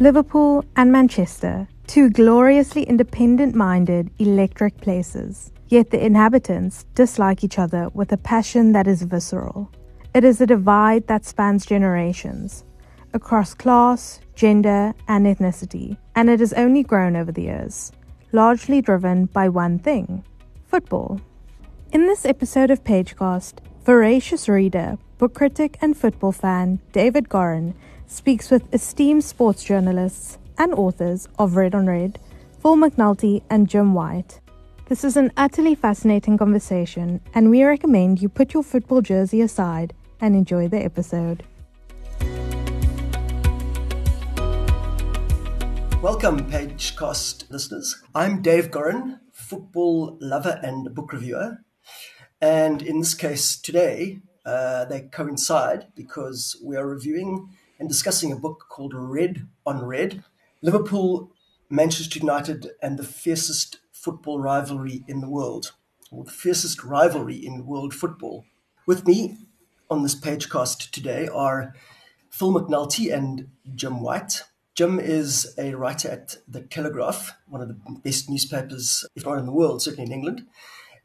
Liverpool and Manchester, two gloriously independent-minded, electric places. Yet the inhabitants dislike each other with a passion that is visceral. It is a divide that spans generations, across class, gender, and ethnicity, and it has only grown over the years, largely driven by one thing: football. In this episode of Pagecast, voracious reader, book critic, and football fan David Gorin speaks with esteemed sports journalists and authors of Red on Red, Phil McNulty and Jim White. This is an utterly fascinating conversation, and we recommend you put your football jersey aside and enjoy the episode. Welcome, Pagecast listeners. I'm Dave Gorin, football lover and book reviewer. And in this case today, they coincide because we are reviewing and discussing a book called Red on Red, Liverpool, Manchester United, and the fiercest football rivalry in the world, or the fiercest rivalry in world football. With me on this Pagecast today are Phil McNulty and Jim White. Jim is a writer at The Telegraph, one of the best newspapers, if not in the world, certainly in England.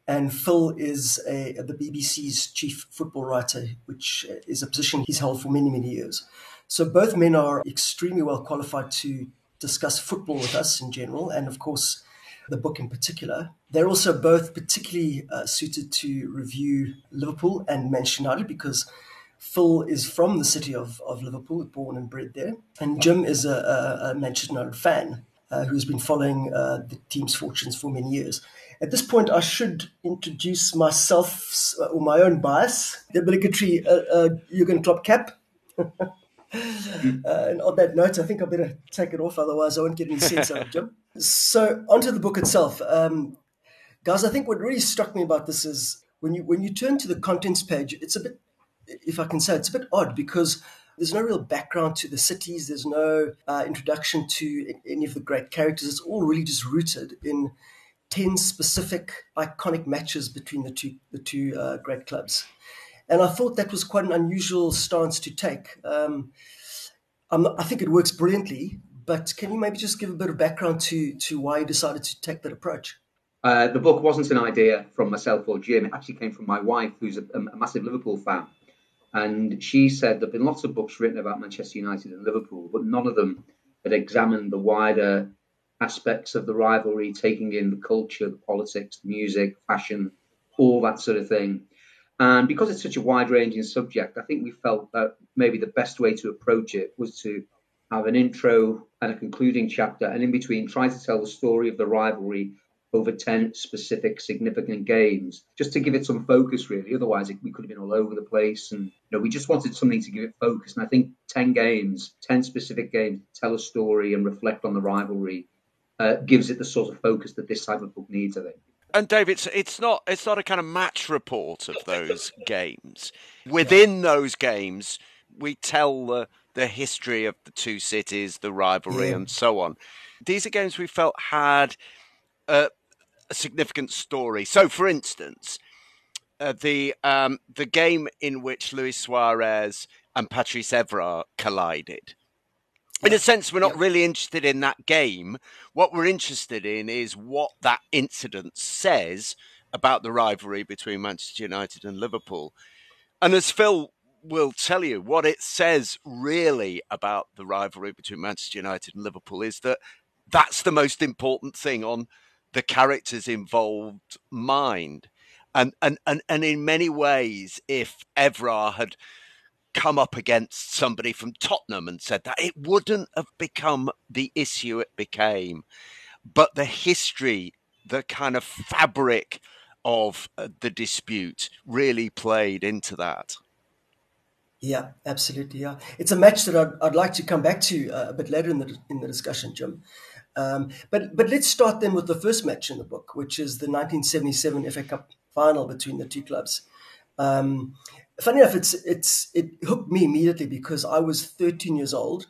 And Phil is the BBC's chief football writer, which is a position he's held for many, many years. So both men are extremely well qualified to discuss football with us in general, and of course, the book in particular. They're also both particularly suited to review Liverpool and Manchester United because Phil is from the city of Liverpool, born and bred there. And Jim is a Manchester United fan who's been following the team's fortunes for many years. At this point, I should introduce myself or my own bias, the obligatory Jürgen Klopp cap. And on that note, I think I better take it off, otherwise I won't get any sense out of Jim. So onto the book itself. Guys, I think what really struck me about this is when you turn to the contents page, it's a bit, if I can say, it's a bit odd because there's no real background to the cities. There's no introduction to any of the great characters. It's all really just rooted in 10 specific iconic matches between the two great clubs. And I thought that was quite an unusual stance to take. I think it works brilliantly, but can you maybe just give a bit of background to why you decided to take that approach? The book wasn't an idea from myself or Jim. It actually came from my wife, who's a massive Liverpool fan. And she said there have been lots of books written about Manchester United and Liverpool, but none of them had examined the wider aspects of the rivalry, taking in the culture, the politics, the music, fashion, all that sort of thing. And because it's such a wide-ranging subject, I think we felt that maybe the best way to approach it was to have an intro and a concluding chapter, and in between try to tell the story of the rivalry over 10 specific significant games, just to give it some focus, really. Otherwise, we could have been all over the place. And we just wanted something to give it focus. And I think 10 specific games, tell a story and reflect on the rivalry, gives it the sort of focus that this type of book needs, I think. And Dave, it's not a kind of match report of those games. Within those games, we tell the history of the two cities, the rivalry, and so on. These are games we felt had a significant story. So, for instance, the game in which Luis Suarez and Patrice Evra collided. In a sense, we're not really interested in that game. What we're interested in is what that incident says about the rivalry between Manchester United and Liverpool. And as Phil will tell you, what it says really about the rivalry between Manchester United and Liverpool is that that's the most important thing on the characters involved mind. And in many ways, if Evra had come up against somebody from Tottenham and said that, it wouldn't have become the issue it became. But the history, the kind of fabric of the dispute really played into that. Yeah, absolutely. Yeah, it's a match that I'd like to come back to a bit later in the discussion, Jim. But let's start then with the first match in the book, which is the 1977 FA Cup final between the two clubs. Funny enough, it hooked me immediately because I was 13 years old.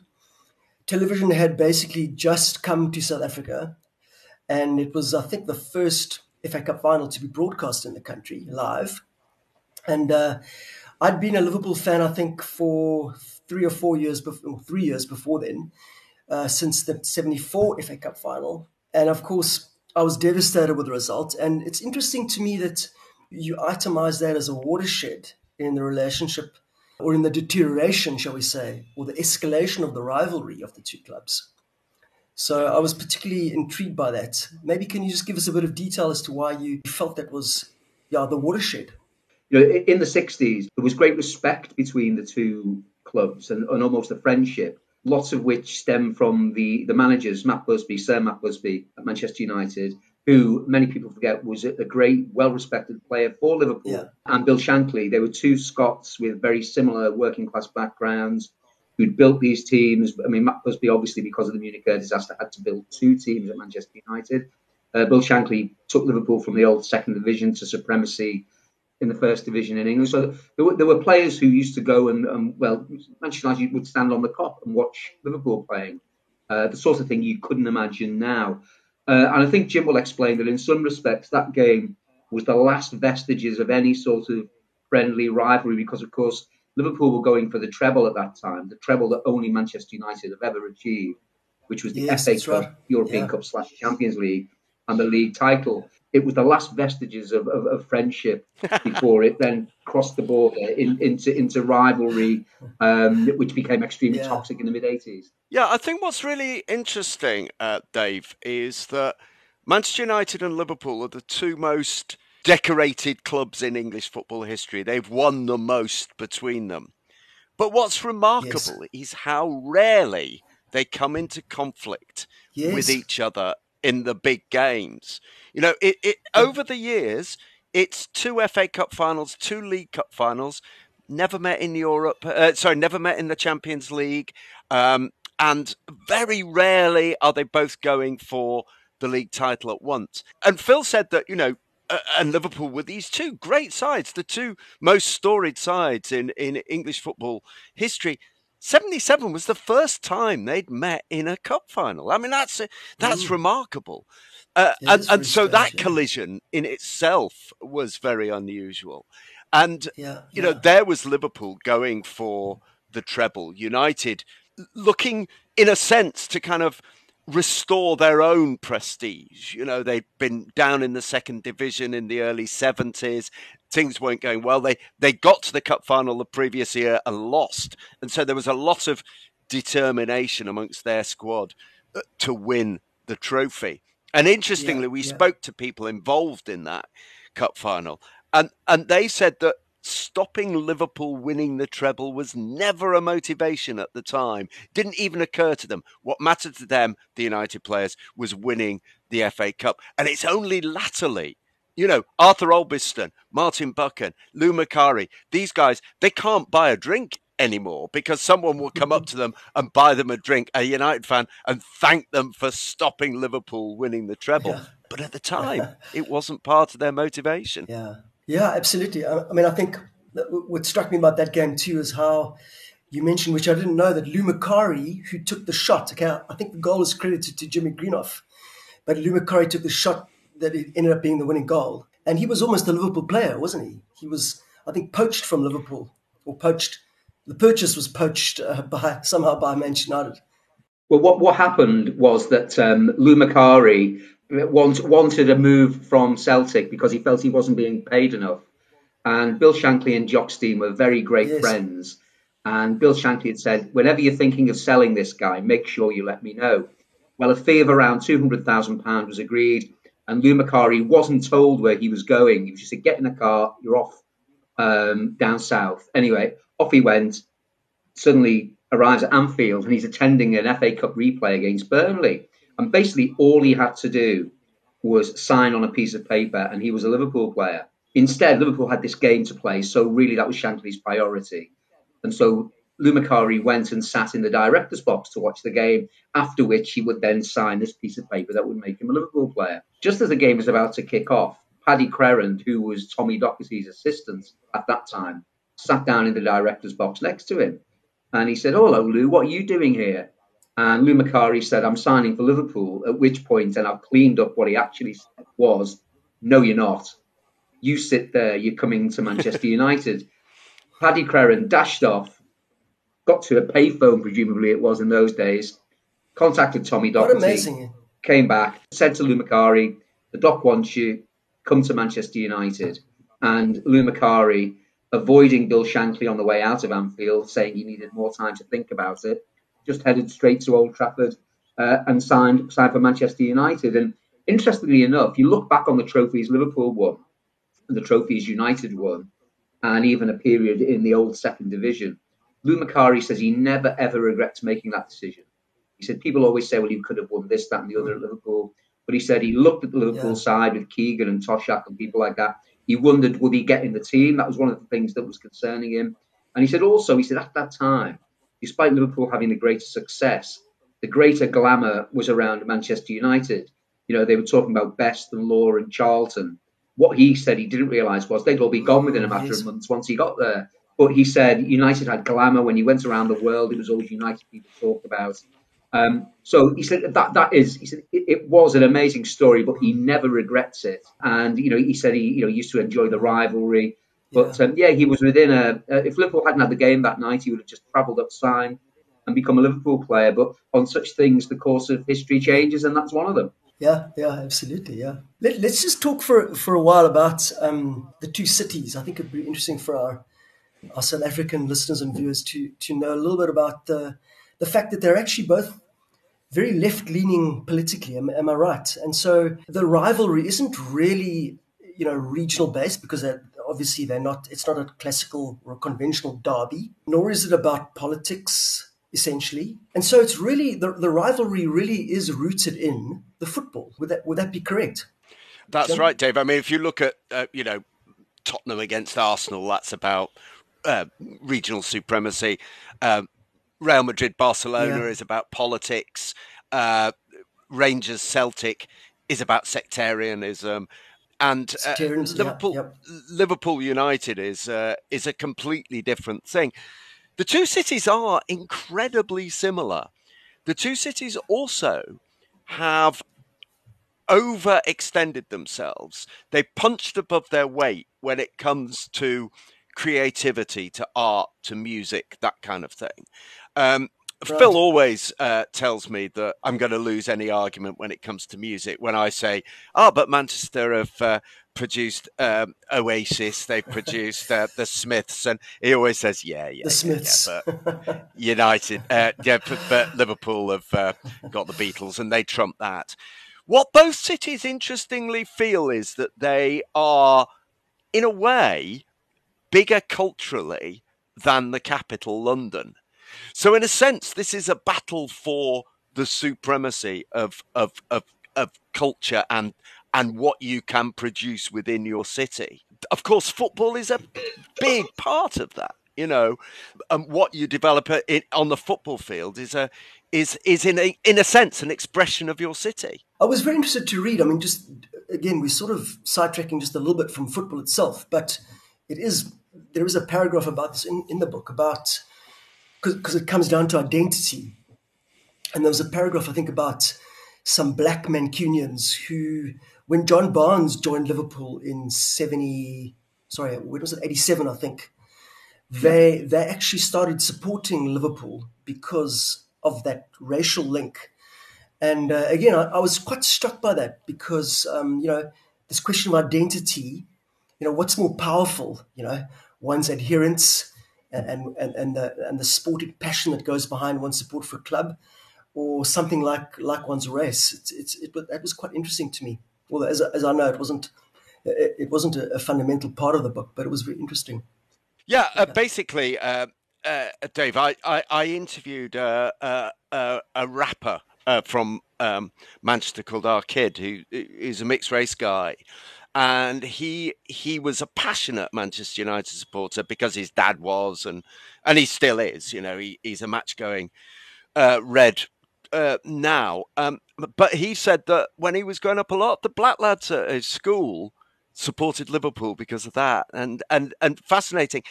Television had basically just come to South Africa, and it was, I think, the first FA Cup final to be broadcast in the country live. And I'd been a Liverpool fan, I think, for 3 years before then. since the 74 FA Cup final. And of course, I was devastated with the result. And it's interesting to me that you itemize that as a watershed in the relationship, or in the deterioration, shall we say, or the escalation of the rivalry of the two clubs. So I was particularly intrigued by that. Maybe can you just give us a bit of detail as to why you felt that was the watershed? You know, in the 60s, there was great respect between the two clubs and almost a friendship, lots of which stem from the managers, Matt Busby, Sir Matt Busby at Manchester United, who many people forget was a great, well-respected player for Liverpool, and Bill Shankly. They were two Scots with very similar working-class backgrounds who'd built these teams. I mean, Matt Busby, obviously, because of the Munich disaster, had to build two teams at Manchester United. Bill Shankly took Liverpool from the old second division to supremacy in the first division in England. So there were players who used to go and Manchester United would stand on the cop and watch Liverpool playing, the sort of thing you couldn't imagine now. And I think Jim will explain that in some respects that game was the last vestiges of any sort of friendly rivalry because, of course, Liverpool were going for the treble at that time, the treble that only Manchester United have ever achieved, which was the FA Cup, European Cup / Champions League and the league title. It was the last vestiges of friendship before it then crossed the border into rivalry, which became extremely toxic in the mid-'80s. Yeah, I think what's really interesting, Dave, is that Manchester United and Liverpool are the two most decorated clubs in English football history. They've won the most between them. But what's remarkable is how rarely they come into conflict with each other in the big games. You know, it over the years, it's 2 FA Cup finals, 2 League Cup finals, never met in Europe, never met in the Champions League. And very rarely are they both going for the league title at once. And Phil said that, and Liverpool were these two great sides, the two most storied sides in English football history. 77 was the first time they'd met in a cup final. I mean, that's remarkable. And so that collision in itself was very unusual. And, there was Liverpool going for the treble. United looking, in a sense, to kind of restore their own prestige. You know, they'd been down in the second division in the early 70s. Things weren't going well. They got to the cup final the previous year and lost. And so there was a lot of determination amongst their squad to win the trophy. And interestingly, we spoke to people involved in that cup final. And they said that stopping Liverpool winning the treble was never a motivation at the time. Didn't even occur to them. What mattered to them, the United players, was winning the FA Cup. And it's only latterly, Arthur Albister, Martin Buchan, Lou Macari, these guys, they can't buy a drink anymore because someone will come up to them and buy them a drink, a United fan, and thank them for stopping Liverpool winning the treble. Yeah. But at the time, it wasn't part of their motivation. Yeah, absolutely. I mean, I think what struck me about that game too is how you mentioned, which I didn't know, that Lou Macari, who took the shot, I think the goal is credited to Jimmy Greenhoff, but Lou Macari took the shot that it ended up being the winning goal. And he was almost a Liverpool player, wasn't he? He was, I think, poached from Liverpool, or poached. The purchase was poached by Manchester United. Well, what happened was that Lou Macari wanted a move from Celtic because he felt he wasn't being paid enough. And Bill Shankly and Jock Stein were very great friends. And Bill Shankly had said, whenever you're thinking of selling this guy, make sure you let me know. Well, a fee of around £200,000 was agreed. And Lou Macari wasn't told where he was going. He just said, get in the car, you're off down south. Anyway, off he went, suddenly arrives at Anfield, and he's attending an FA Cup replay against Burnley. And basically all he had to do was sign on a piece of paper, and he was a Liverpool player. Instead, Liverpool had this game to play, so really that was Shankly's priority. And so Lou Macari went and sat in the director's box to watch the game, after which he would then sign this piece of paper that would make him a Liverpool player. Just as the game was about to kick off, Paddy Crerand, who was Tommy Docherty's assistant at that time, sat down in the director's box next to him. And he said, hello, Lou, what are you doing here? And Lou Macari said, I'm signing for Liverpool, at which point, and I've cleaned up what he actually said was, no, you're not. You sit there, you're coming to Manchester United. Paddy Crerand dashed off, got to a payphone, presumably it was in those days, contacted Tommy Docherty, came back, said to Lou Macari, the Doc wants you, come to Manchester United. And Lou Macari, avoiding Bill Shankly on the way out of Anfield, saying he needed more time to think about it, just headed straight to Old Trafford and signed for Manchester United. And interestingly enough, you look back on the trophies Liverpool won, and the trophies United won, and even a period in the old second division. Lou Macari says he never, ever regrets making that decision. He said, people always say, well, you could have won this, that and the other at Liverpool. But he said he looked at the Liverpool side with Keegan and Toshak and people like that. He wondered, would he get in the team? That was one of the things that was concerning him. And he said also, at that time, despite Liverpool having the greater success, the greater glamour was around Manchester United. You know, they were talking about Best and Law and Charlton. What he said he didn't realise was they'd all be gone within a matter of months once he got there. But he said United had glamour. When he went around the world, it was always United people talked about. So he said it was an amazing story, but he never regrets it. And, you know, he said he used to enjoy the rivalry. But, he was within if Liverpool hadn't had the game that night, he would have just travelled up, signed and become a Liverpool player. But on such things, the course of history changes, and that's one of them. Yeah, absolutely, yeah. Let's just talk for a while about the two cities. I think it'd be interesting for our South African listeners and viewers to know a little bit about the fact that they're actually both very left-leaning politically, am I right? And so the rivalry isn't really, regional-based, because obviously it's not a classical or conventional derby, nor is it about politics, essentially. And so it's really, the rivalry really is rooted in the football. Would that be correct? That's right, Dave. I mean, if you look at, Tottenham against Arsenal, that's about regional supremacy. Real Madrid, Barcelona is about politics. Rangers, Celtic is about sectarianism, and Liverpool United is a completely different thing. The two cities are incredibly similar. The two cities also have overextended themselves. They punched above their weight when it comes to creativity, to art, to music, that kind of thing. Right. Phil always tells me that I'm going to lose any argument when it comes to music when I say, but Manchester have produced Oasis, they've produced the Smiths, and he always says, the Smiths. But United, but Liverpool have got the Beatles, and they trump that. What both cities interestingly feel is that they are, in a way, bigger culturally than the capital, London. So in a sense, this is a battle for the supremacy of culture and what you can produce within your city. Of course, football is a big part of that, and what you develop on the football field is in a sense an expression of your city. I was very interested to read. I mean, just again, we're sort of sidetracking just a little bit from football itself, but there is a paragraph about this in the book about, because it comes down to identity. And there was a paragraph, I think, about some black Mancunians who, when John Barnes joined Liverpool in 87, I think, they actually started supporting Liverpool because of that racial link. And again, I was quite struck by that because, this question of identity, what's more powerful, one's adherence and the sportive passion that goes behind one's support for a club, or something like one's race. That was quite interesting to me. Although, as I know, it wasn't a fundamental part of the book, but it was very interesting. Yeah, basically, Dave, I interviewed a rapper from Manchester called R Kid, who is a mixed race guy. And he was a passionate Manchester United supporter because his dad was, and he still is. He's a match-going Red now. But he said that when he was growing up, a lot of the black lads at his school supported Liverpool because of that. And fascinating.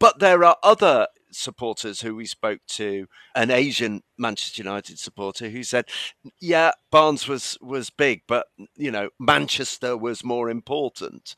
But there are other supporters who we spoke to, an Asian Manchester United supporter who said, Barnes was big, but, Manchester was more important.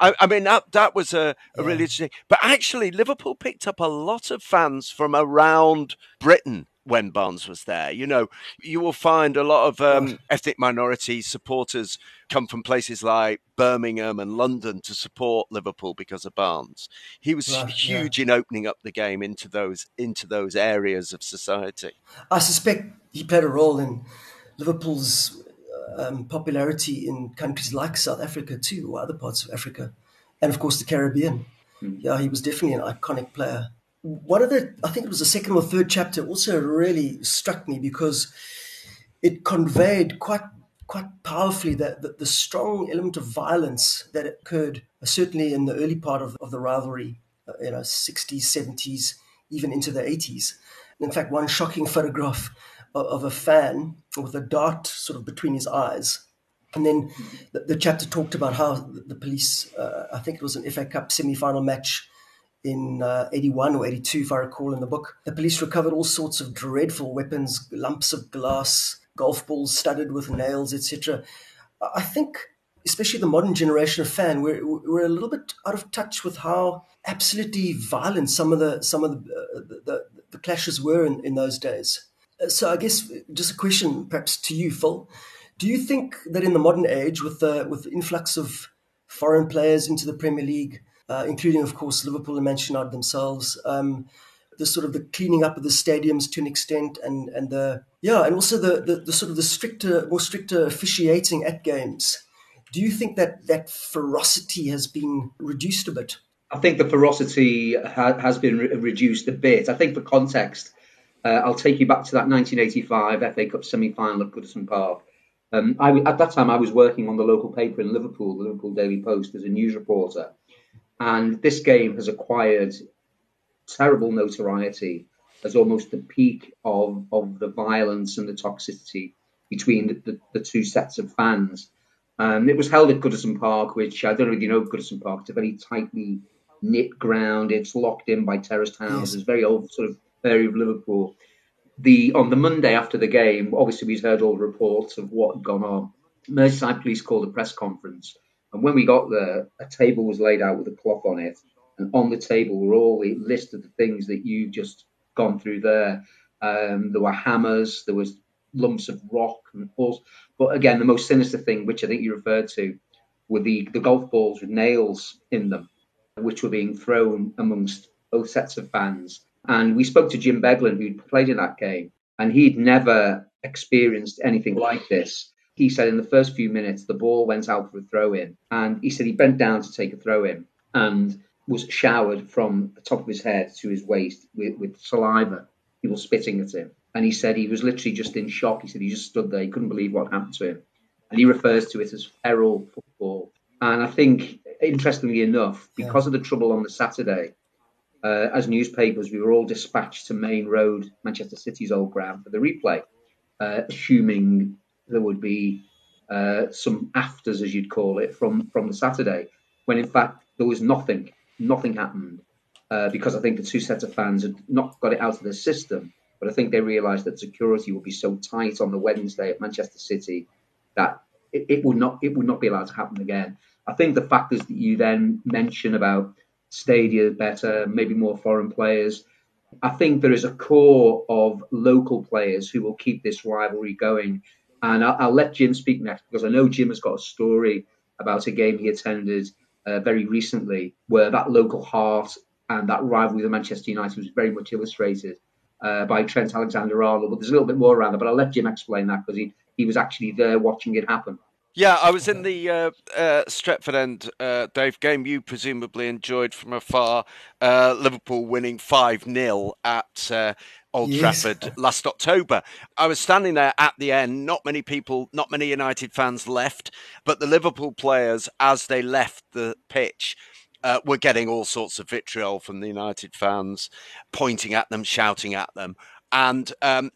I mean, that was a really interesting... But actually, Liverpool picked up a lot of fans from around Britain when Barnes was there. You know, you will find a lot of ethnic minority supporters come from places like Birmingham and London to support Liverpool because of Barnes. He was huge in opening up the game into those areas of society. I suspect he played a role in Liverpool's popularity in countries like South Africa too, or other parts of Africa, and of course the Caribbean. Yeah, he was definitely an iconic player. One of the, I think it was the second or third chapter, also really struck me because it conveyed quite powerfully the strong element of violence that occurred, certainly in the early part of the rivalry, 60s, 70s, even into the 80s. And in fact, one shocking photograph of a fan with a dart sort of between his eyes. And then the chapter talked about how the police, I think it was an FA Cup semi-final match in 81 or 82, if I recall in the book. The police recovered all sorts of dreadful weapons, lumps of glass, golf balls studded with nails, etc. I think, especially the modern generation of fan, we're a little bit out of touch with how absolutely violent some of the clashes were in those days. So I guess just a question perhaps to you, Phil. Do you think that in the modern age, with the influx of foreign players into the Premier League, including, of course, Liverpool and Manchester United themselves, the cleaning up of the stadiums to an extent, and also the stricter officiating at games, do you think that ferocity has been reduced a bit? I think the ferocity has been reduced a bit. I think for context, I'll take you back to that 1985 FA Cup semi-final at Goodison Park. At that time, I was working on the local paper in Liverpool, the Liverpool Daily Post, as a news reporter. And this game has acquired terrible notoriety as almost the peak of the violence and the toxicity between the two sets of fans. It was held at Goodison Park, which I don't know if you know Goodison Park. It's a very tightly knit ground. It's locked in by terraced houses. Yes. Very old sort of area of Liverpool. On the Monday after the game, obviously we'd heard all the reports of what had gone on. Merseyside police called a press conference. And when we got there, a table was laid out with a cloth on it. And on the table were all the list of the things that you've just gone through there. There were hammers, there was lumps of rock and balls. But again, the most sinister thing, which I think you referred to, were the golf balls with nails in them, which were being thrown amongst both sets of fans. And we spoke to Jim Beglin, who'd played in that game, and he'd never experienced anything like this. He said in the first few minutes, the ball went out for a throw-in. And he said he bent down to take a throw-in and was showered from the top of his head to his waist with saliva. People spitting at him. And he said he was literally just in shock. He said he just stood there. He couldn't believe what happened to him. And he refers to it as feral football. And I think, interestingly enough, because of the trouble on the Saturday, as newspapers, we were all dispatched to Main Road, Manchester City's old ground, for the replay, assuming there would be some afters, as you'd call it, from the Saturday, when in fact there was nothing. Nothing happened because I think the two sets of fans had not got it out of their system, but I think they realised that security would be so tight on the Wednesday at Manchester City that it would not be allowed to happen again. I think the factors that you then mention about stadia better, maybe more foreign players. I think there is a core of local players who will keep this rivalry going. And I'll let Jim speak next because I know Jim has got a story about a game he attended very recently where that local heart and that rivalry with Manchester United was very much illustrated by Trent Alexander-Arnold. But there's a little bit more around that, but I'll let Jim explain that because he was actually there watching it happen. Yeah, I was in the Stretford End, Dave, game you presumably enjoyed from afar, Liverpool winning 5-0 at Old Trafford last October. I was standing there at the end, not many United fans left, but the Liverpool players, as they left the pitch, were getting all sorts of vitriol from the United fans, pointing at them, shouting at them. And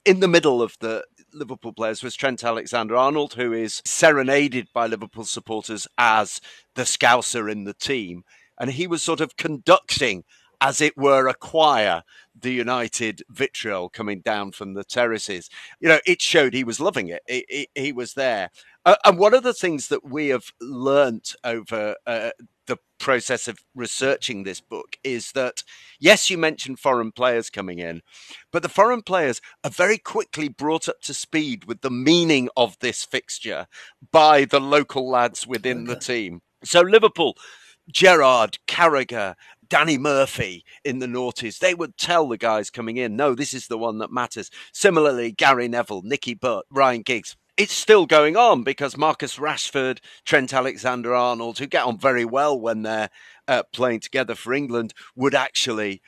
in the middle of the Liverpool players was Trent Alexander-Arnold, who is serenaded by Liverpool supporters as the Scouser in the team. And he was sort of conducting, as it were, a choir, the United vitriol coming down from the terraces. You know, it showed he was loving it. He was there. And one of the things that we have learnt over the process of researching this book is that, yes, you mentioned foreign players coming in, but the foreign players are very quickly brought up to speed with the meaning of this fixture by the local lads within the team. So Liverpool, Gerard Carragher, Danny Murphy in the noughties, they would tell the guys coming in, no, this is the one that matters. Similarly, Gary Neville, Nicky Butt, Ryan Giggs. It's still going on because Marcus Rashford, Trent Alexander-Arnold, who get on very well when they're playing together for England, would actually,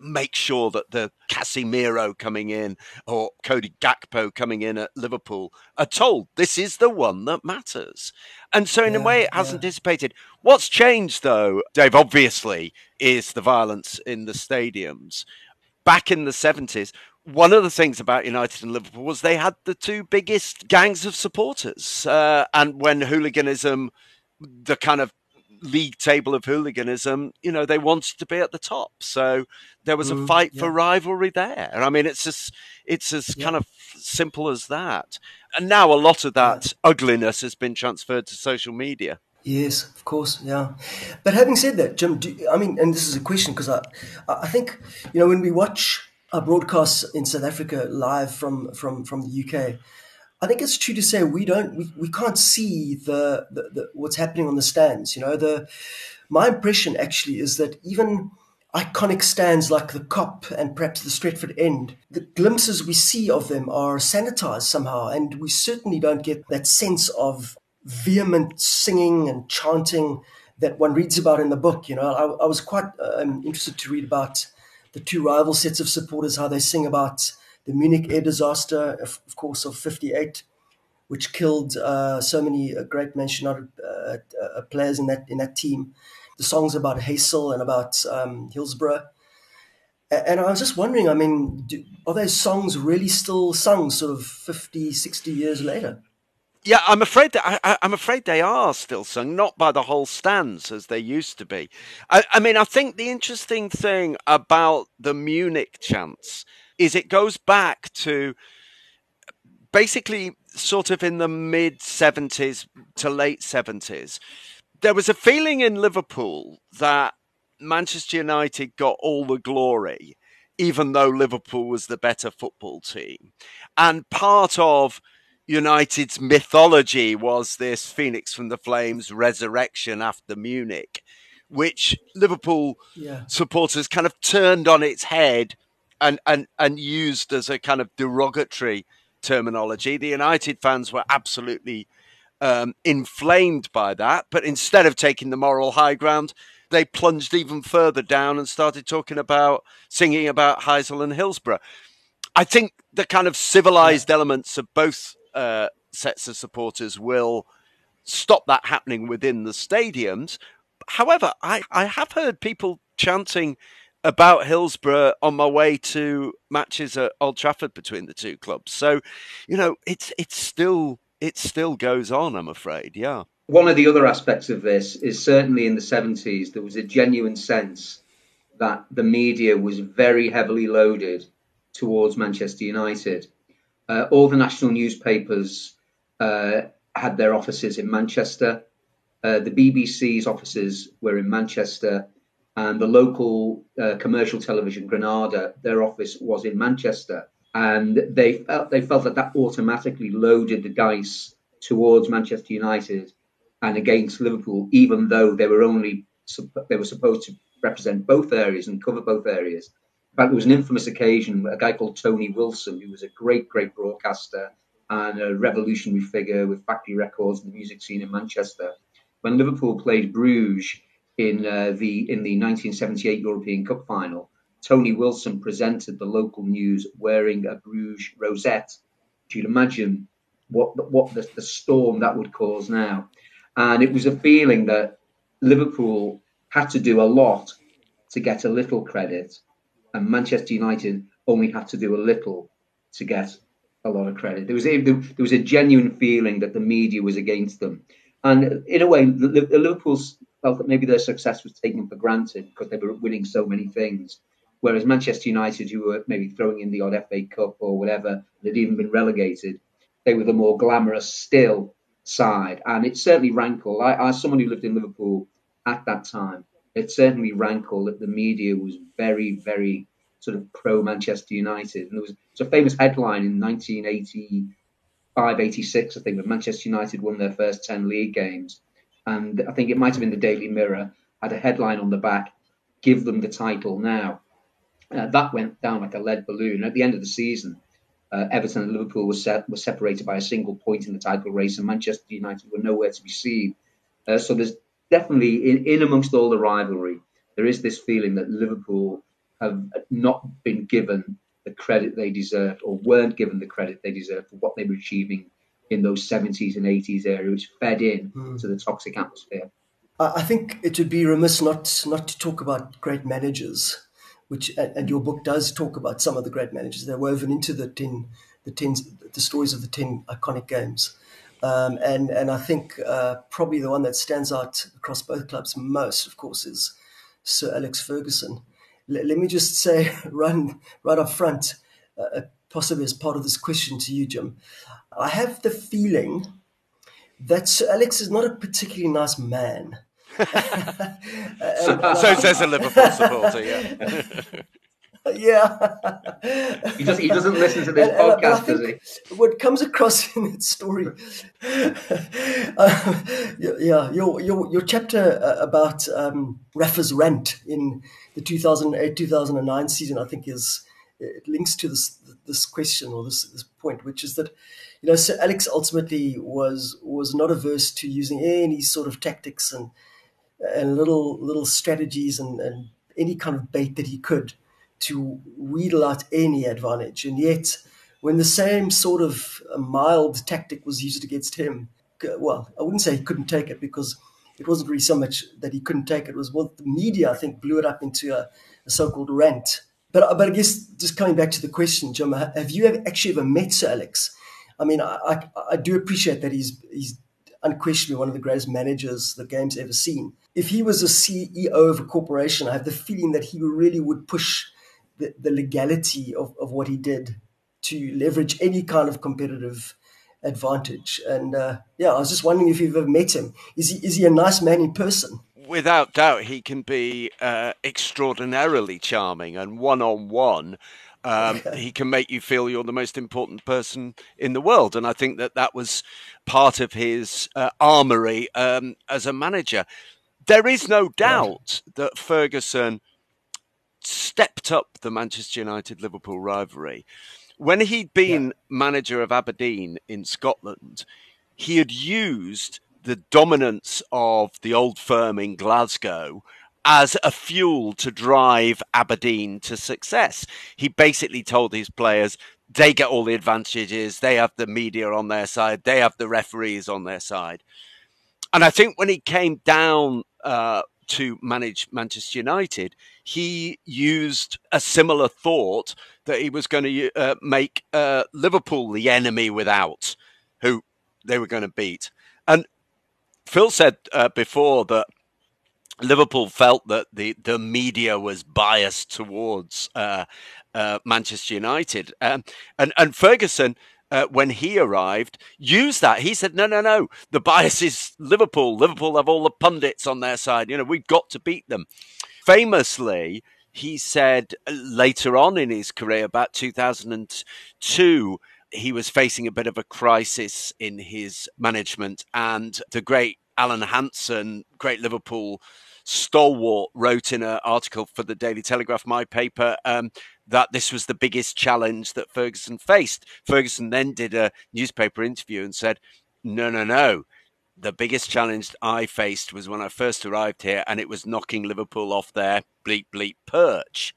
make sure that the Casemiro coming in or Cody Gakpo coming in at Liverpool are told this is the one that matters. And so in a way, it hasn't dissipated. What's changed, though, Dave, obviously, is the violence in the stadiums. Back in the 70s, one of the things about United and Liverpool was they had the two biggest gangs of supporters. And when hooliganism, the kind of league table of hooliganism, they wanted to be at the top. So there was a fight for rivalry there. And I mean, it's as kind of simple as that. And now a lot of that ugliness has been transferred to social media. Yes, of course, yeah. But having said that, Jim, and this is a question because I think, when we watch our broadcasts in South Africa live from the UK, I think it's true to say we can't see the what's happening on the stands. My impression actually is that even iconic stands like the Kop and perhaps the Stretford End, the glimpses we see of them are sanitized somehow, and we certainly don't get that sense of vehement singing and chanting that one reads about in the book. I was quite interested to read about the two rival sets of supporters, how they sing about the Munich air disaster, of course, of 58, which killed so many great Manchester United players in that team. The songs about Hassel and about Hillsborough. And I was just wondering, are those songs really still sung sort of 50, 60 years later? Yeah, I'm afraid they are still sung, not by the whole stands as they used to be. I think the interesting thing about the Munich chants is it goes back to basically sort of in the mid-70s to late 70s. There was a feeling in Liverpool that Manchester United got all the glory, even though Liverpool was the better football team. And part of United's mythology was this Phoenix from the Flames resurrection after Munich, which Liverpool supporters kind of turned on its head and used as a kind of derogatory terminology. The United fans were absolutely inflamed by that, but instead of taking the moral high ground, they plunged even further down and started singing about Heysel and Hillsborough. I think the kind of civilized elements of both sets of supporters will stop that happening within the stadiums. However, I have heard people chanting about Hillsborough on my way to matches at Old Trafford between the two clubs. So, it still goes on, I'm afraid. Yeah. One of the other aspects of this is certainly in the 70s, there was a genuine sense that the media was very heavily loaded towards Manchester United. All the national newspapers had their offices in Manchester. The BBC's offices were in Manchester, and the local commercial television, Granada, their office was in Manchester. And they felt that automatically loaded the dice towards Manchester United and against Liverpool, even though they were supposed to represent both areas and cover both areas. In fact, there was an infamous occasion, a guy called Tony Wilson, who was a great, great broadcaster and a revolutionary figure with factory records in the music scene in Manchester. When Liverpool played Bruges in the 1978 European Cup final, Tony Wilson presented the local news wearing a Bruges rosette. You'd imagine what the storm that would cause now. And it was a feeling that Liverpool had to do a lot to get a little credit, and Manchester United only had to do a little to get a lot of credit. There was a genuine feeling that the media was against them. And in a way, Liverpool felt that maybe their success was taken for granted because they were winning so many things. Whereas Manchester United, who were maybe throwing in the odd FA Cup or whatever, they'd even been relegated, they were the more glamorous still side. And it certainly rankled. As someone who lived in Liverpool at that time, it certainly rankled that the media was very, very sort of pro-Manchester United. And there was a famous headline in 1985-86, I think, when Manchester United won their first 10 league games. And I think it might have been the Daily Mirror, had a headline on the back, "Give them the title now." That went down like a lead balloon. At the end of the season, Everton and Liverpool were separated by a single point in the title race, and Manchester United were nowhere to be seen. So there's definitely, in amongst all the rivalry, there is this feeling that Liverpool have not been given the credit they deserved, or weren't given the credit they deserved for what they were achieving in those 70s and 80s era, which fed in to the toxic atmosphere. I think it would be remiss not to talk about great managers, which, and your book does talk about some of the great managers. They're woven into the stories of the 10 iconic games. And I think probably the one that stands out across both clubs most, of course, is Sir Alex Ferguson. Let me just say right up front, possibly as part of this question to you, Jim, I have the feeling that Sir Alex is not a particularly nice man. So says a Liverpool supporter, yeah. Yeah. He doesn't listen to this podcast, does he? What comes across in that story, yeah, your chapter about Rafa's rant in the 2008-2009 season, I think it links to this question, or this point, which is that, you know, Sir Alex ultimately was not averse to using any sort of tactics and little strategies and any kind of bait that he could to wheedle out any advantage. And yet, when the same sort of mild tactic was used against him, well, I wouldn't say he couldn't take it, because it wasn't really so much that he couldn't take it. It was what the media, I think, blew it up into a so-called rant. But I guess, just coming back to the question, Jim, have you actually ever met Sir Alex? I mean, I do appreciate that he's unquestionably one of the greatest managers the game's ever seen. If he was a CEO of a corporation, I have the feeling that he really would push the legality of what he did to leverage any kind of competitive advantage. And I was just wondering if you've ever met him. Is he a nice man in person? Without doubt, he can be extraordinarily charming, and one-on-one, he can make you feel you're the most important person in the world. And I think that was part of his armoury as a manager. There is no doubt that Ferguson stepped up the Manchester United-Liverpool rivalry. When he'd been manager of Aberdeen in Scotland, he had used the dominance of the old firm in Glasgow as a fuel to drive Aberdeen to success. He basically told his players, they get all the advantages, they have the media on their side, they have the referees on their side. And I think when he came down to manage Manchester United, he used a similar thought that he was going to make Liverpool the enemy without, who they were going to beat. And Phil said before that Liverpool felt that the media was biased towards Manchester United. And Ferguson, when he arrived, used that. He said, no, the bias is Liverpool. Liverpool have all the pundits on their side. You know, we've got to beat them. Famously, he said later on in his career, about 2002, he was facing a bit of a crisis in his management, and the great Alan Hansen, great Liverpool stalwart, wrote in an article for the Daily Telegraph, my paper, that this was the biggest challenge that Ferguson faced. Ferguson then did a newspaper interview and said, no, the biggest challenge I faced was when I first arrived here, and it was knocking Liverpool off their bleep, bleep perch.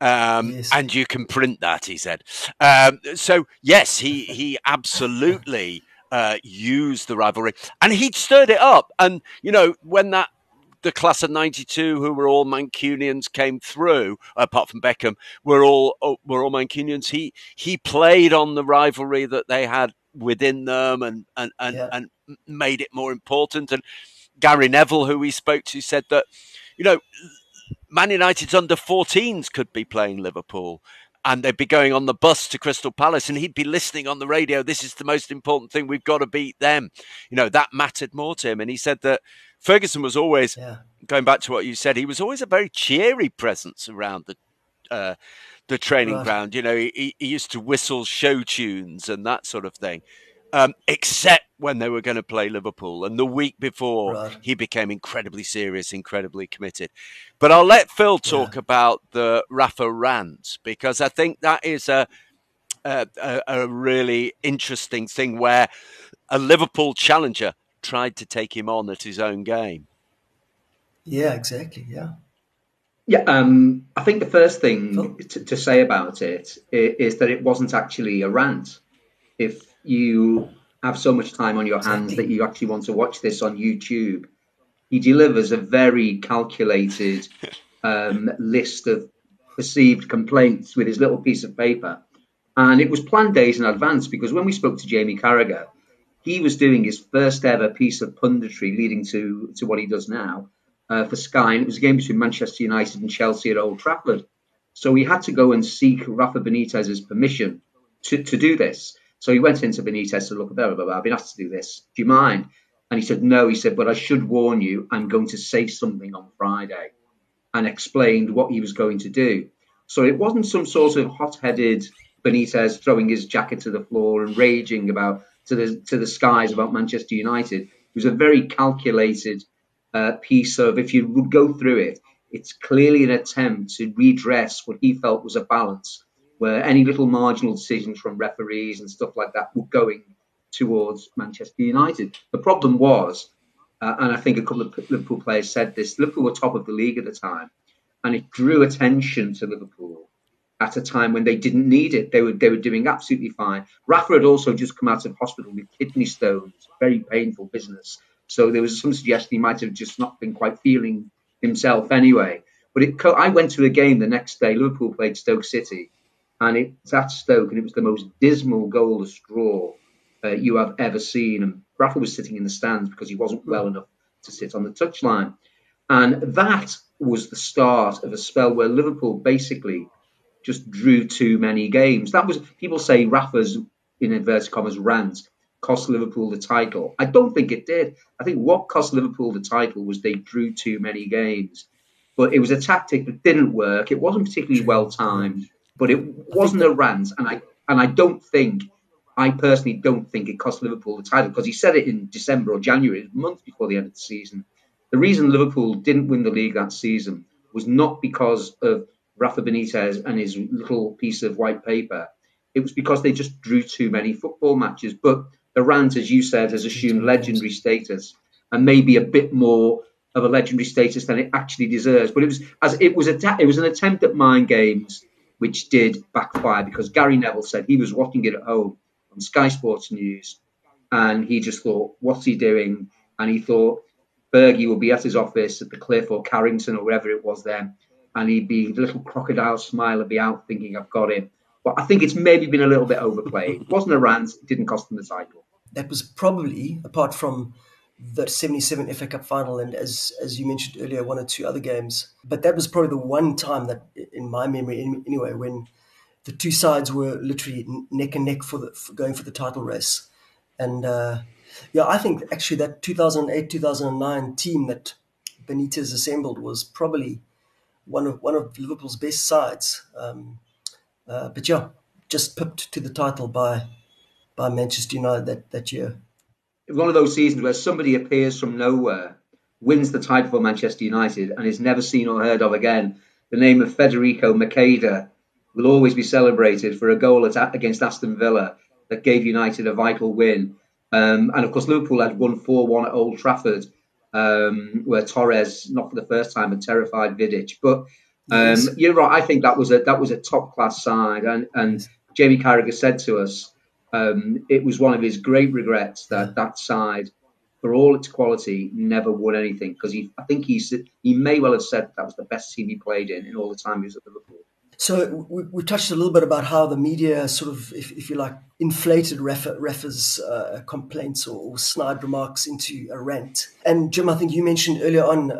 Yes. And you can print that, he said. So, yes, he absolutely used the rivalry. And he'd stirred it up. And, you know, when the class of 92, who were all Mancunians, came through, apart from Beckham, were all Mancunians. He played on the rivalry that they had within them and made it more important. And Gary Neville, who we spoke to, said that, you know, Man United's under-14s could be playing Liverpool, and they'd be going on the bus to Crystal Palace, and he'd be listening on the radio, this is the most important thing, we've got to beat them. You know, that mattered more to him. And he said that Ferguson was always, going back to what you said, he was always a very cheery presence around the training ground. You know, he used to whistle show tunes and that sort of thing, except when they were going to play Liverpool. And the week before, he became incredibly serious, incredibly committed. But I'll let Phil talk about the Rafa rant, because I think that is a really interesting thing where a Liverpool challenger tried to take him on at his own game. Yeah, exactly. Yeah. I think the first thing to say about it is that it wasn't actually a rant. If you have so much time on your hands that you actually want to watch this on YouTube, he delivers a very calculated list of perceived complaints with his little piece of paper. And it was planned days in advance, because when we spoke to Jamie Carragher, he was doing his first ever piece of punditry leading to what he does now for Sky. And it was a game between Manchester United and Chelsea at Old Trafford. So he had to go and seek Rafa Benitez's permission to do this. So he went into Benitez to look at that. I've been asked to do this. Do you mind? And he said, no. He said, but I should warn you, I'm going to say something on Friday, and explained what he was going to do. So it wasn't some sort of hot-headed Benitez throwing his jacket to the floor and raging about to the skies about Manchester United. It was a very calculated piece of, if you would go through it, it's clearly an attempt to redress what he felt was a balance, where any little marginal decisions from referees and stuff like that were going towards Manchester United. The problem was, and I think a couple of Liverpool players said this, Liverpool were top of the league at the time, and it drew attention to Liverpool at a time when they didn't need it. They were doing absolutely fine. Rafa had also just come out of hospital with kidney stones, very painful business. So there was some suggestion he might have just not been quite feeling himself anyway. But I went to a game the next day. Liverpool played Stoke City, and it's at Stoke, and it was the most dismal goalless draw you have ever seen. And Rafa was sitting in the stands because he wasn't well enough to sit on the touchline. And that was the start of a spell where Liverpool basically just drew too many games. That was, people say Rafa's, in inverted commas, rant cost Liverpool the title. I don't think it did. I think what cost Liverpool the title was they drew too many games. But it was a tactic that didn't work. It wasn't particularly well-timed. But it wasn't a rant, and I don't think, I personally don't think it cost Liverpool the title, because he said it in December or January, months before the end of the season. The reason Liverpool didn't win the league that season was not because of Rafa Benitez and his little piece of white paper. It was because they just drew too many football matches. But the rant, as you said, has assumed legendary status, and maybe a bit more of a legendary status than it actually deserves. But it was an attempt at mind games, which did backfire, because Gary Neville said he was watching it at home on Sky Sports News, and he just thought, what's he doing? And he thought Bergie would be at his office at the Cliff or Carrington or wherever it was then, and he'd be, the little crocodile smile would be out, thinking, I've got him. But I think it's maybe been a little bit overplayed. It wasn't a rant. It didn't cost him the title. That was probably, apart from the 77 FA Cup final and, as you mentioned earlier, one or two other games. But that was probably the one time that, in my memory anyway, when the two sides were literally neck and neck for going for the title race. And, I think actually that 2008-2009 team that Benitez assembled was probably one of Liverpool's best sides. Just pipped to the title by Manchester United that year. One of those seasons where somebody appears from nowhere, wins the title for Manchester United, and is never seen or heard of again. The name of Federico Maqueda will always be celebrated for a goal against Aston Villa that gave United a vital win. And of course, Liverpool had won 4-1 at Old Trafford, where Torres, not for the first time, had terrified Vidic. But you're right. I think that was a top class side, and Jamie Carragher said to us, it was one of his great regrets that side, for all its quality, never won anything, because I think he may well have said that was the best team he played in all the time he was at Liverpool. So we touched a little bit about how the media sort of, if you like, inflated Rafa's complaints or snide remarks into a rant. And Jim, I think you mentioned earlier on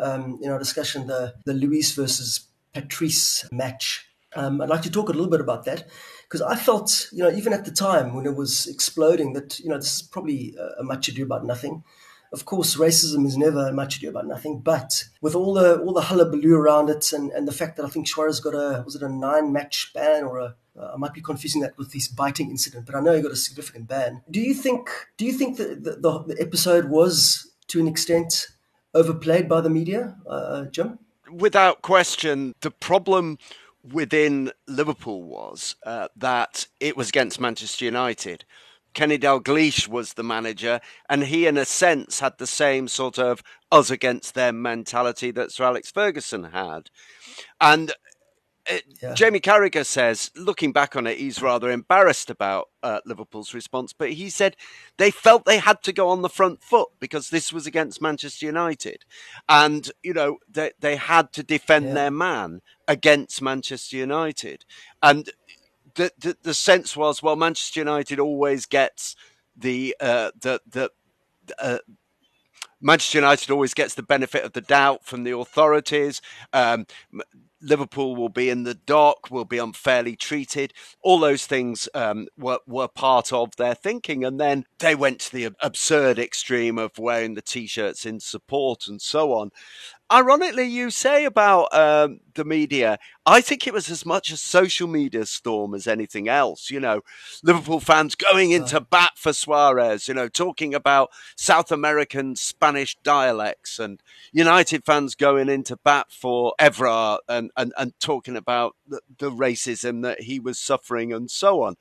in our discussion the Luis versus Patrice match. I'd like to talk a little bit about that, because I felt, even at the time when it was exploding, that, this is probably a much ado about nothing. Of course, racism is never much ado about nothing, but with all the hullabaloo around it and the fact that I think Suarez got a 9-match ban or I might be confusing that with this biting incident, but I know he got a significant ban. Do you think that the episode was to an extent overplayed by the media, Jim? Without question, the problem within Liverpool was that it was against Manchester United. Kenny Dalglish was the manager, and he, in a sense, had the same sort of us against them mentality that Sir Alex Ferguson had. And Jamie Carragher says, looking back on it, he's rather embarrassed about Liverpool's response, but he said they felt they had to go on the front foot because this was against Manchester United. And, you know, they had to defend their man against Manchester United. And the sense was, well, Manchester United always gets Manchester United always gets the benefit of the doubt from the authorities. Liverpool will be in the dock, will be unfairly treated. All those things were part of their thinking. And then they went to the absurd extreme of wearing the T-shirts in support and so on. Ironically, you say about the media, I think it was as much a social media storm as anything else. You know, Liverpool fans going into bat for Suarez, you know, talking about South American Spanish dialects, and United fans going into bat for Evra and talking about the racism that he was suffering and so on.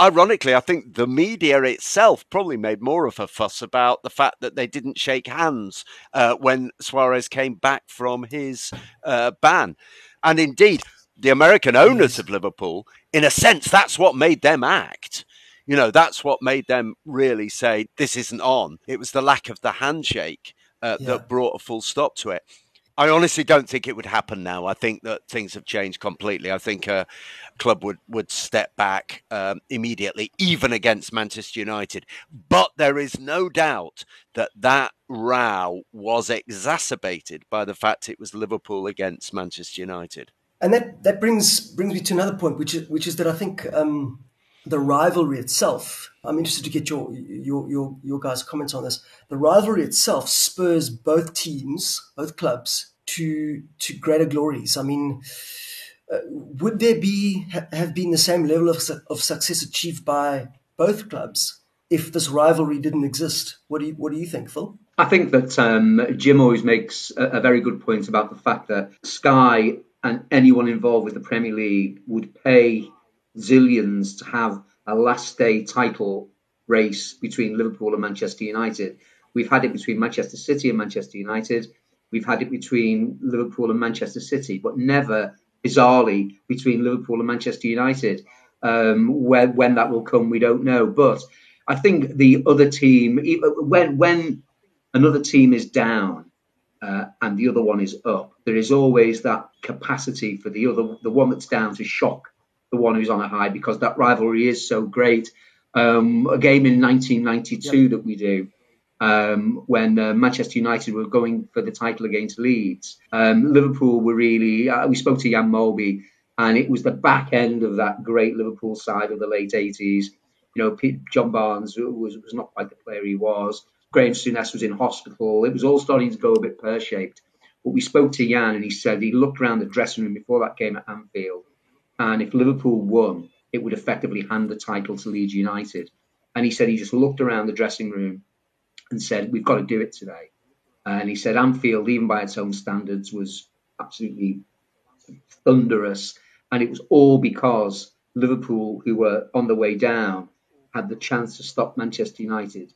Ironically, I think the media itself probably made more of a fuss about the fact that they didn't shake hands when Suarez came back from his ban. And indeed, the American owners of Liverpool, in a sense, that's what made them act. You know, that's what made them really say, this isn't on. It was the lack of the handshake that brought a full stop to it. I honestly don't think it would happen now. I think that things have changed completely. I think a club would step back immediately, even against Manchester United. But there is no doubt that row was exacerbated by the fact it was Liverpool against Manchester United. And that brings me to another point, which is that I think the rivalry itself, I'm interested to get your guys' comments on this. The rivalry itself spurs both teams, both clubs, to greater glories. I mean, would there have been the same level of success achieved by both clubs if this rivalry didn't exist? What do you think, Phil? I think that Jim always makes a very good point about the fact that Sky and anyone involved with the Premier League would pay zillions to have a last day title race between Liverpool and Manchester United. We've had it between Manchester City and Manchester United. We've had it between Liverpool and Manchester City, but never, bizarrely, between Liverpool and Manchester United. When that will come, we don't know. But I think the other team, when another team is down and the other one is up, there is always that capacity for the one that's down to shock the one who's on a high, because that rivalry is so great. A game in 1992 that we do when Manchester United were going for the title against Leeds. Liverpool were really... we spoke to Jan Molby, and it was the back end of that great Liverpool side of the late 80s. You know, John Barnes was not quite the player he was. Graeme Souness was in hospital. It was all starting to go a bit pear-shaped. But we spoke to Jan, and he said he looked around the dressing room before that game at Anfield, and if Liverpool won, it would effectively hand the title to Leeds United. And he said he just looked around the dressing room and said, we've got to do it today. And he said Anfield, even by its own standards, was absolutely thunderous. And it was all because Liverpool, who were on the way down, had the chance to stop Manchester United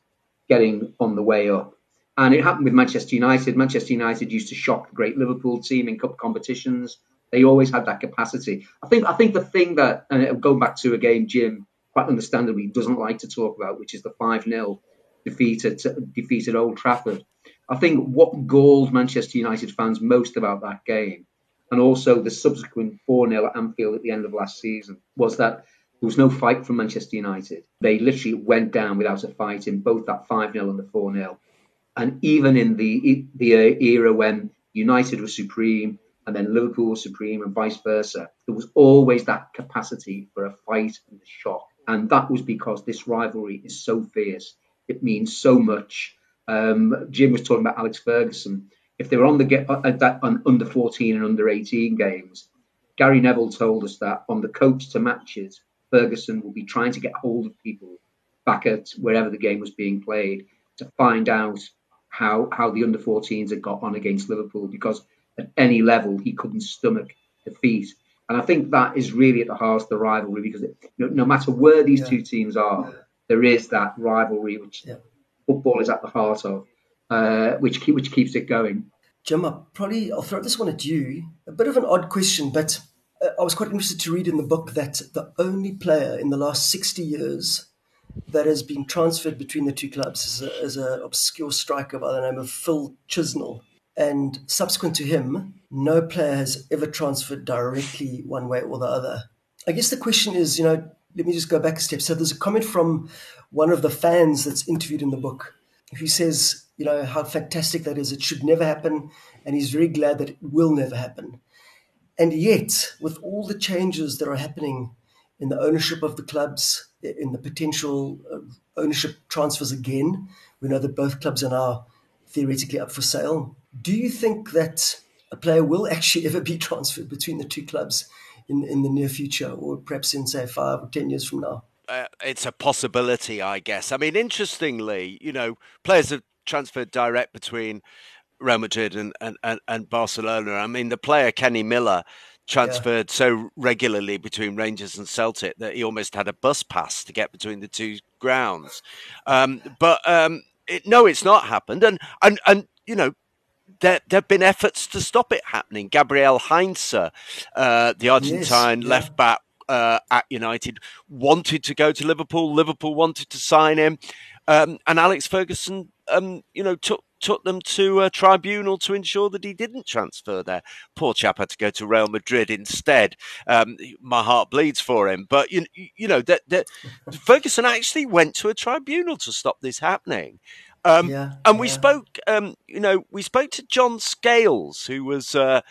getting on the way up. And it happened with Manchester United. Manchester United used to shock the great Liverpool team in cup competitions. They always had that capacity. I think the thing that, and going back to a game Jim quite understandably doesn't like to talk about, which is the 5-0 defeat at Old Trafford. I think what galled Manchester United fans most about that game, and also the subsequent 4-0 at Anfield at the end of last season, was that there was no fight from Manchester United. They literally went down without a fight in both that 5-0 and the 4-0. And even in the era when United was supreme, and then Liverpool supreme, and vice versa, there was always that capacity for a fight and a shock. And that was because this rivalry is so fierce. It means so much. Jim was talking about Alex Ferguson. If they were on the on under 14 and under 18 games, Gary Neville told us that on the coach to matches, Ferguson will be trying to get hold of people back at wherever the game was being played to find out how the under 14s had got on against Liverpool, because at any level he couldn't stomach defeat. And I think that is really at the heart of the rivalry, because it, no matter where these two teams are, there is that rivalry which football is at the heart of, which keeps it going. Jim, I'll throw this one at you. A bit of an odd question, but I was quite interested to read in the book that the only player in the last 60 years that has been transferred between the two clubs is an obscure striker by the name of Phil Chisnell. And subsequent to him, no player has ever transferred directly one way or the other. I guess the question is, let me just go back a step. So there's a comment from one of the fans that's interviewed in the book who says, how fantastic that is. It should never happen. And he's very glad that it will never happen. And yet, with all the changes that are happening in the ownership of the clubs, in the potential ownership transfers again, we know that both clubs are now theoretically up for sale. Do you think that a player will actually ever be transferred between the two clubs in the near future, or perhaps in, say, 5 or 10 years from now? It's a possibility, I guess. I mean, interestingly, players have transferred direct between Real Madrid and Barcelona. I mean, the player Kenny Miller transferred so regularly between Rangers and Celtic that he almost had a bus pass to get between the two grounds. It's not happened. And there have been efforts to stop it happening. Gabriel Heinze, the Argentine left back at United, wanted to go to Liverpool. Liverpool wanted to sign him. And Alex Ferguson, took them to a tribunal to ensure that he didn't transfer there. Poor chap had to go to Real Madrid instead. My heart bleeds for him. But, that Ferguson actually went to a tribunal to stop this happening. We spoke, we spoke to John Scales, who was a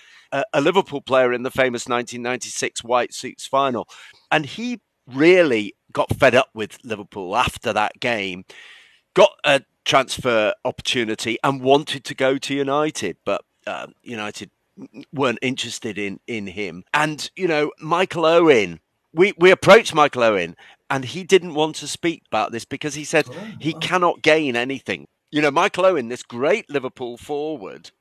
Liverpool player in the famous 1996 White Sox final. And he really got fed up with Liverpool after that game, got a transfer opportunity and wanted to go to United, but United weren't interested in him. And Michael Owen, we approached Michael Owen and he didn't want to speak about this because he said he cannot gain anything. Michael Owen, this great Liverpool forward,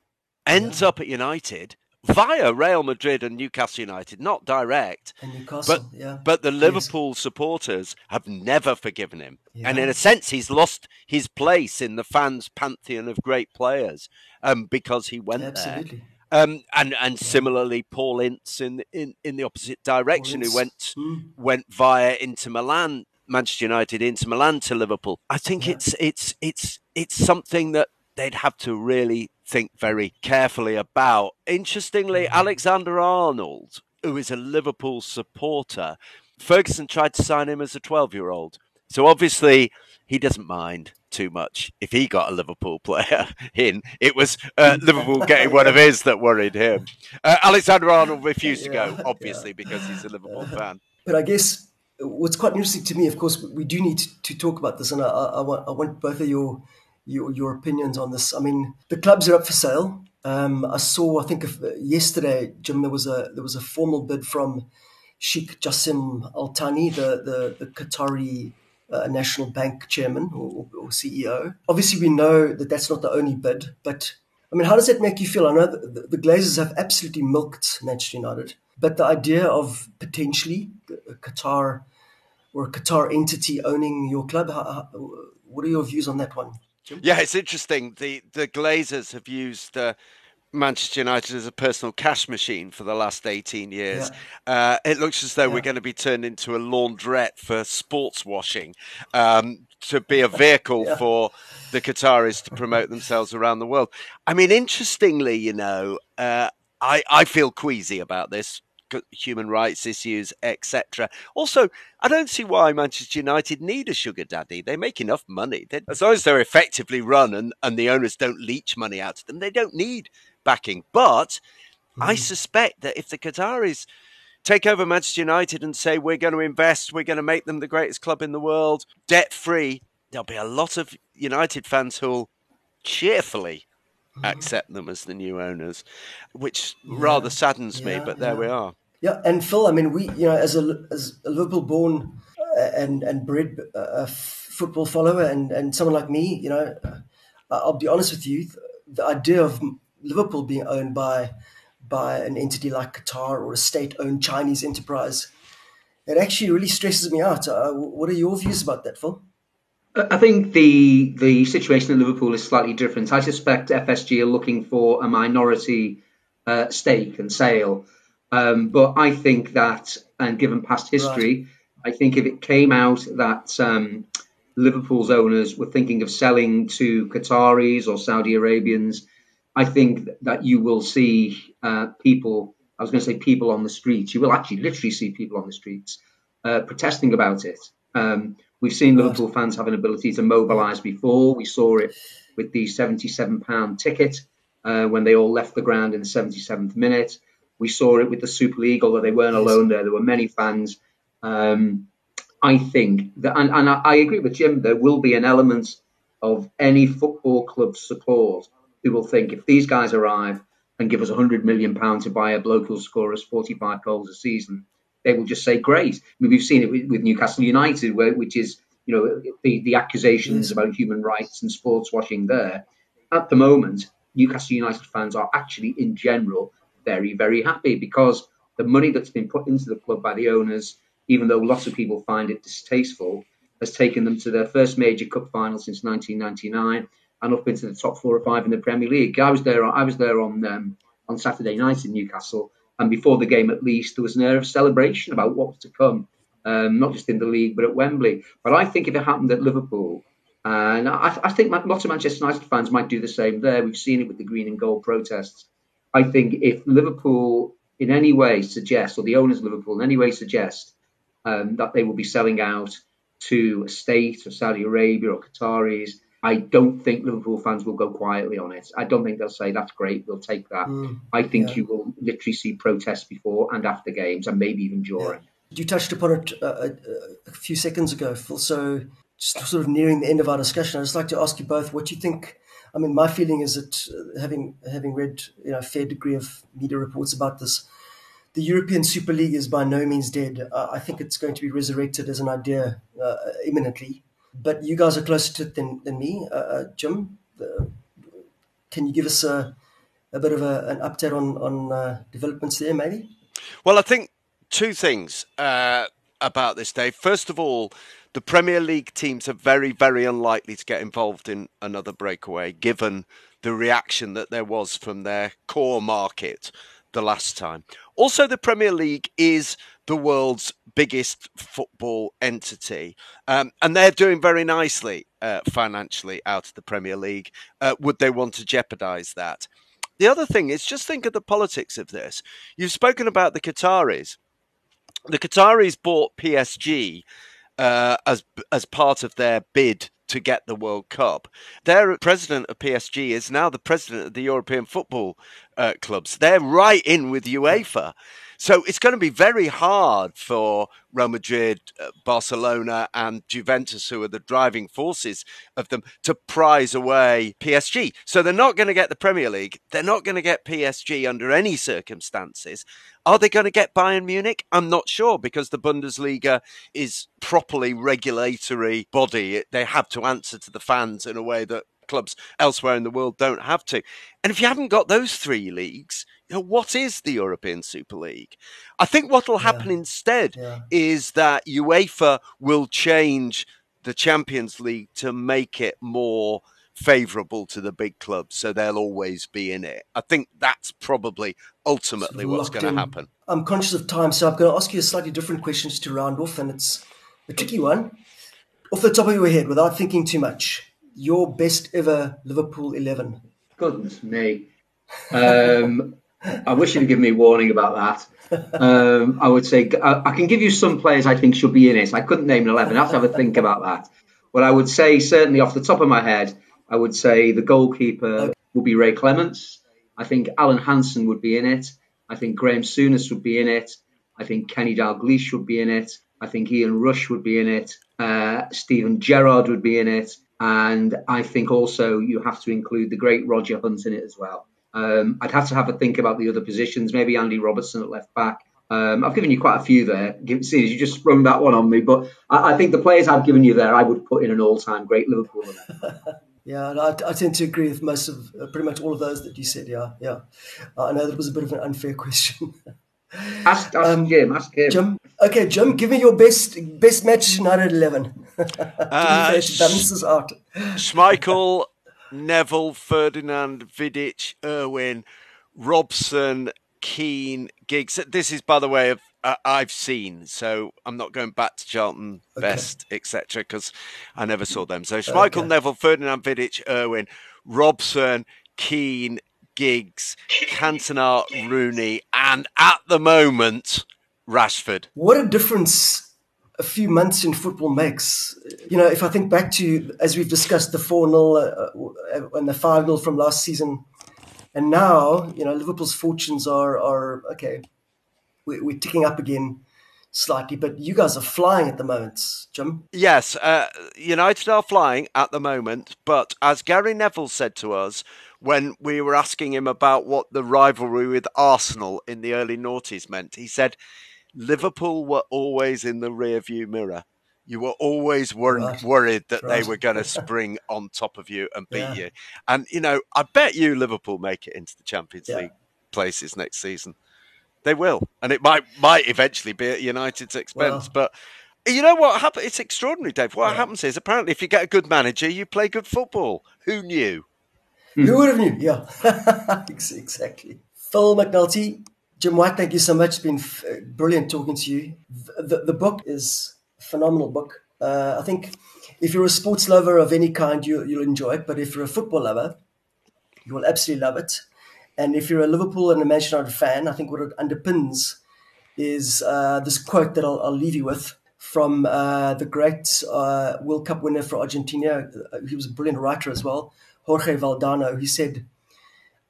ends up at United via Real Madrid and Newcastle United, not direct, and Newcastle, but the Liverpool supporters have never forgiven him. Yeah. And in a sense, he's lost his place in the fans' pantheon of great players because he went there. And similarly, Paul Ince in the opposite direction, who went via Inter Milan, Manchester United, Inter Milan to Liverpool. I think it's something that they'd have to really think very carefully about. Interestingly, Alexander-Arnold, who is a Liverpool supporter, Ferguson tried to sign him as a 12-year-old. So obviously he doesn't mind too much if he got a Liverpool player in. It was Liverpool getting one of his that worried him. Alexander-Arnold refused to go, obviously, because he's a Liverpool fan. But I guess what's quite interesting to me, of course, we do need to talk about this, and I want both of your opinions on this. I mean, the clubs are up for sale. Yesterday, Jim, there was a formal bid from Sheikh Jassim Al Thani, the Qatari National Bank chairman or CEO. Obviously, we know that that's not the only bid, but I mean, how does that make you feel? I know the Glazers have absolutely milked Manchester United, but the idea of potentially Qatar or a Qatar entity owning your club, what are your views on that one? Yeah, it's interesting. The Glazers have used Manchester United as a personal cash machine for the last 18 years. Yeah. It looks as though we're going to be turned into a laundrette for sports washing to be a vehicle for the Qataris to promote themselves around the world. I mean, interestingly, I feel queasy about this. Human rights issues, etc. Also, I don't see why Manchester United need a sugar daddy. They make enough money. As long as they're effectively run and the owners don't leech money out of them, they don't need backing. But I suspect that if the Qataris take over Manchester United and say, we're going to invest, we're going to make them the greatest club in the world, debt-free, there'll be a lot of United fans who'll cheerfully accept them as the new owners, which rather saddens me, but there we are. Yeah, and Phil, I mean, we, you know, as a Liverpool-born and bred football follower and someone like me, you know, I'll be honest with you, the idea of Liverpool being owned by an entity like Qatar or a state-owned Chinese enterprise, it actually really stresses me out. What are your views about that, Phil? I think the situation in Liverpool is slightly different. I suspect FSG are looking for a minority stake and sale. But I think that, and given past history, right, I think if it came out that Liverpool's owners were thinking of selling to Qataris or Saudi Arabians, I think that you will see people on the streets. You will actually literally see people on the streets protesting about it. We've seen Liverpool fans have an ability to mobilise before. We saw it with the £77 ticket when they all left the ground in the 77th minute. We saw it with the Super League, although they weren't alone there. There were many fans. I think that, and I agree with Jim, there will be an element of any football club support who will think, if these guys arrive and give us £100 million to buy a bloke who'll score us 45 goals a season, they will just say, great. I mean, we've seen it with Newcastle United, which is, you know, the accusations about human rights and sports washing there. At the moment, Newcastle United fans are actually, in general, very, very happy because the money that's been put into the club by the owners, even though lots of people find it distasteful, has taken them to their first major cup final since 1999 and up into the top 4 or 5 in the Premier League. I was there on Saturday night in Newcastle. And before the game, at least, there was an air of celebration about what was to come, not just in the league, but at Wembley. But I think if it happened at Liverpool, and I think lots of Manchester United fans might do the same there. We've seen it with the green and gold protests. I think if Liverpool in any way suggests, or the owners of Liverpool in any way suggest that they will be selling out to a state or Saudi Arabia or Qataris, I don't think Liverpool fans will go quietly on it. I don't think they'll say, that's great, we'll take that. I think you will literally see protests before and after games and maybe even during. Yeah. You touched upon it a few seconds ago, Phil. So just sort of nearing the end of our discussion, I'd just like to ask you both what you think. I mean, my feeling is that having read, you know, a fair degree of media reports about this, the European Super League is by no means dead. I think it's going to be resurrected as an idea imminently. But you guys are closer to it than me. Jim, can you give us a bit of an update on developments there, maybe? Well, I think two things about this, Dave. First of all, the Premier League teams are very, very unlikely to get involved in another breakaway, given the reaction that there was from their core market the last time. Also, the Premier League is the world's biggest football entity, and they're doing very nicely financially out of the Premier League. Would they want to jeopardise that? The other thing is, just think of the politics of this. You've spoken about the Qataris. The Qataris bought PSG as part of their bid to get the World Cup. Their president of PSG is now the president of the European football clubs. They're right in with UEFA. So it's going to be very hard for Real Madrid, Barcelona and Juventus, who are the driving forces of them, to prize away PSG. So they're not going to get the Premier League. They're not going to get PSG under any circumstances. Are they going to get Bayern Munich? I'm not sure, because the Bundesliga is properly regulatory body. They have to answer to the fans in a way that clubs elsewhere in the world don't have to. And if you haven't got those three leagues, you know, what is the European Super League? I think what will happen instead is that UEFA will change the Champions League to make it more favourable to the big clubs, so they'll always be in it. I think that's probably ultimately sort of what's going to happen. I'm conscious of time, so I'm going to ask you a slightly different question to round off, and it's a tricky one. Off the top of your head, without thinking too much, your best ever Liverpool 11. Goodness me. I wish you'd give me a warning about that. I would say I can give you some players I think should be in it. I couldn't name an 11. I have to have a think about that. But I would say, certainly off the top of my head, I would say the goalkeeper would be Ray Clements. I think Alan Hansen would be in it. I think Graeme Souness would be in it. I think Kenny Dalglish would be in it. I think Ian Rush would be in it. Stephen Gerrard would be in it. And I think also you have to include the great Roger Hunt in it as well. I'd have to have a think about the other positions, maybe Andy Robertson at left back. I've given you quite a few there, seeing as you just sprung that one on me. But I think the players I've given you there, I would put in an all-time great Liverpool. Yeah, and I tend to agree with most of, pretty much all of those that you said, yeah. I know that was a bit of an unfair question. Ask him. Okay, Jim, give me your best match United 11. Balances out. Schmeichel, Neville, Ferdinand, Vidic, Irwin, Robson, Keane, Giggs. This is, by the way, I've seen, so I'm not going back to Charlton, Best, etc., because I never saw them. So Schmeichel, Neville, Ferdinand, Vidic, Irwin, Robson, Keane, Giggs, Cantona, Rooney, and at the moment, Rashford. What a difference a few months in football makes. You know, if I think back to, as we've discussed, the 4-0 and the 5-0 from last season, and now, you know, Liverpool's fortunes are okay, we're ticking up again slightly, but you guys are flying at the moment, Jim. Yes, United are flying at the moment, but as Gary Neville said to us, when we were asking him about what the rivalry with Arsenal in the early noughties meant, he said, Liverpool were always in the rearview mirror. You were always worried that they were going to spring on top of you and beat you. And, you know, I bet you Liverpool make it into the Champions League places next season. They will. And it might eventually be at United's expense. Well, but you know what happens? It's extraordinary, Dave. What happens is apparently if you get a good manager, you play good football. Who knew? Who would have knew? Yeah, exactly. Phil McNulty, Jim White, thank you so much. It's been brilliant talking to you. The book is a phenomenal book. I think if you're a sports lover of any kind, you'll enjoy it. But if you're a football lover, you will absolutely love it. And if you're a Liverpool and a Manchester United fan, I think what it underpins is this quote that I'll leave you with from the great World Cup winner for Argentina. He was a brilliant writer as well, Jorge Valdano. He said,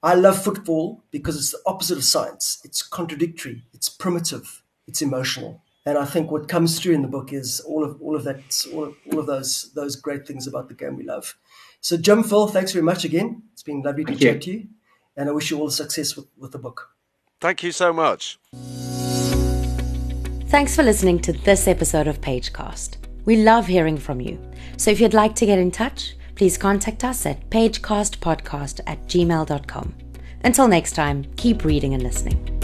"I love football because it's the opposite of science. It's contradictory. It's primitive. It's emotional." And I think what comes through in the book is all of that, all of those great things about the game we love. So, Jim, Phil, thanks very much again. It's been lovely to chat to you, and I wish you all success with the book. Thank you so much. Thanks for listening to this episode of Pagecast. We love hearing from you. So if you'd like to get in touch, please contact us at pagecastpodcast@gmail.com. Until next time, keep reading and listening.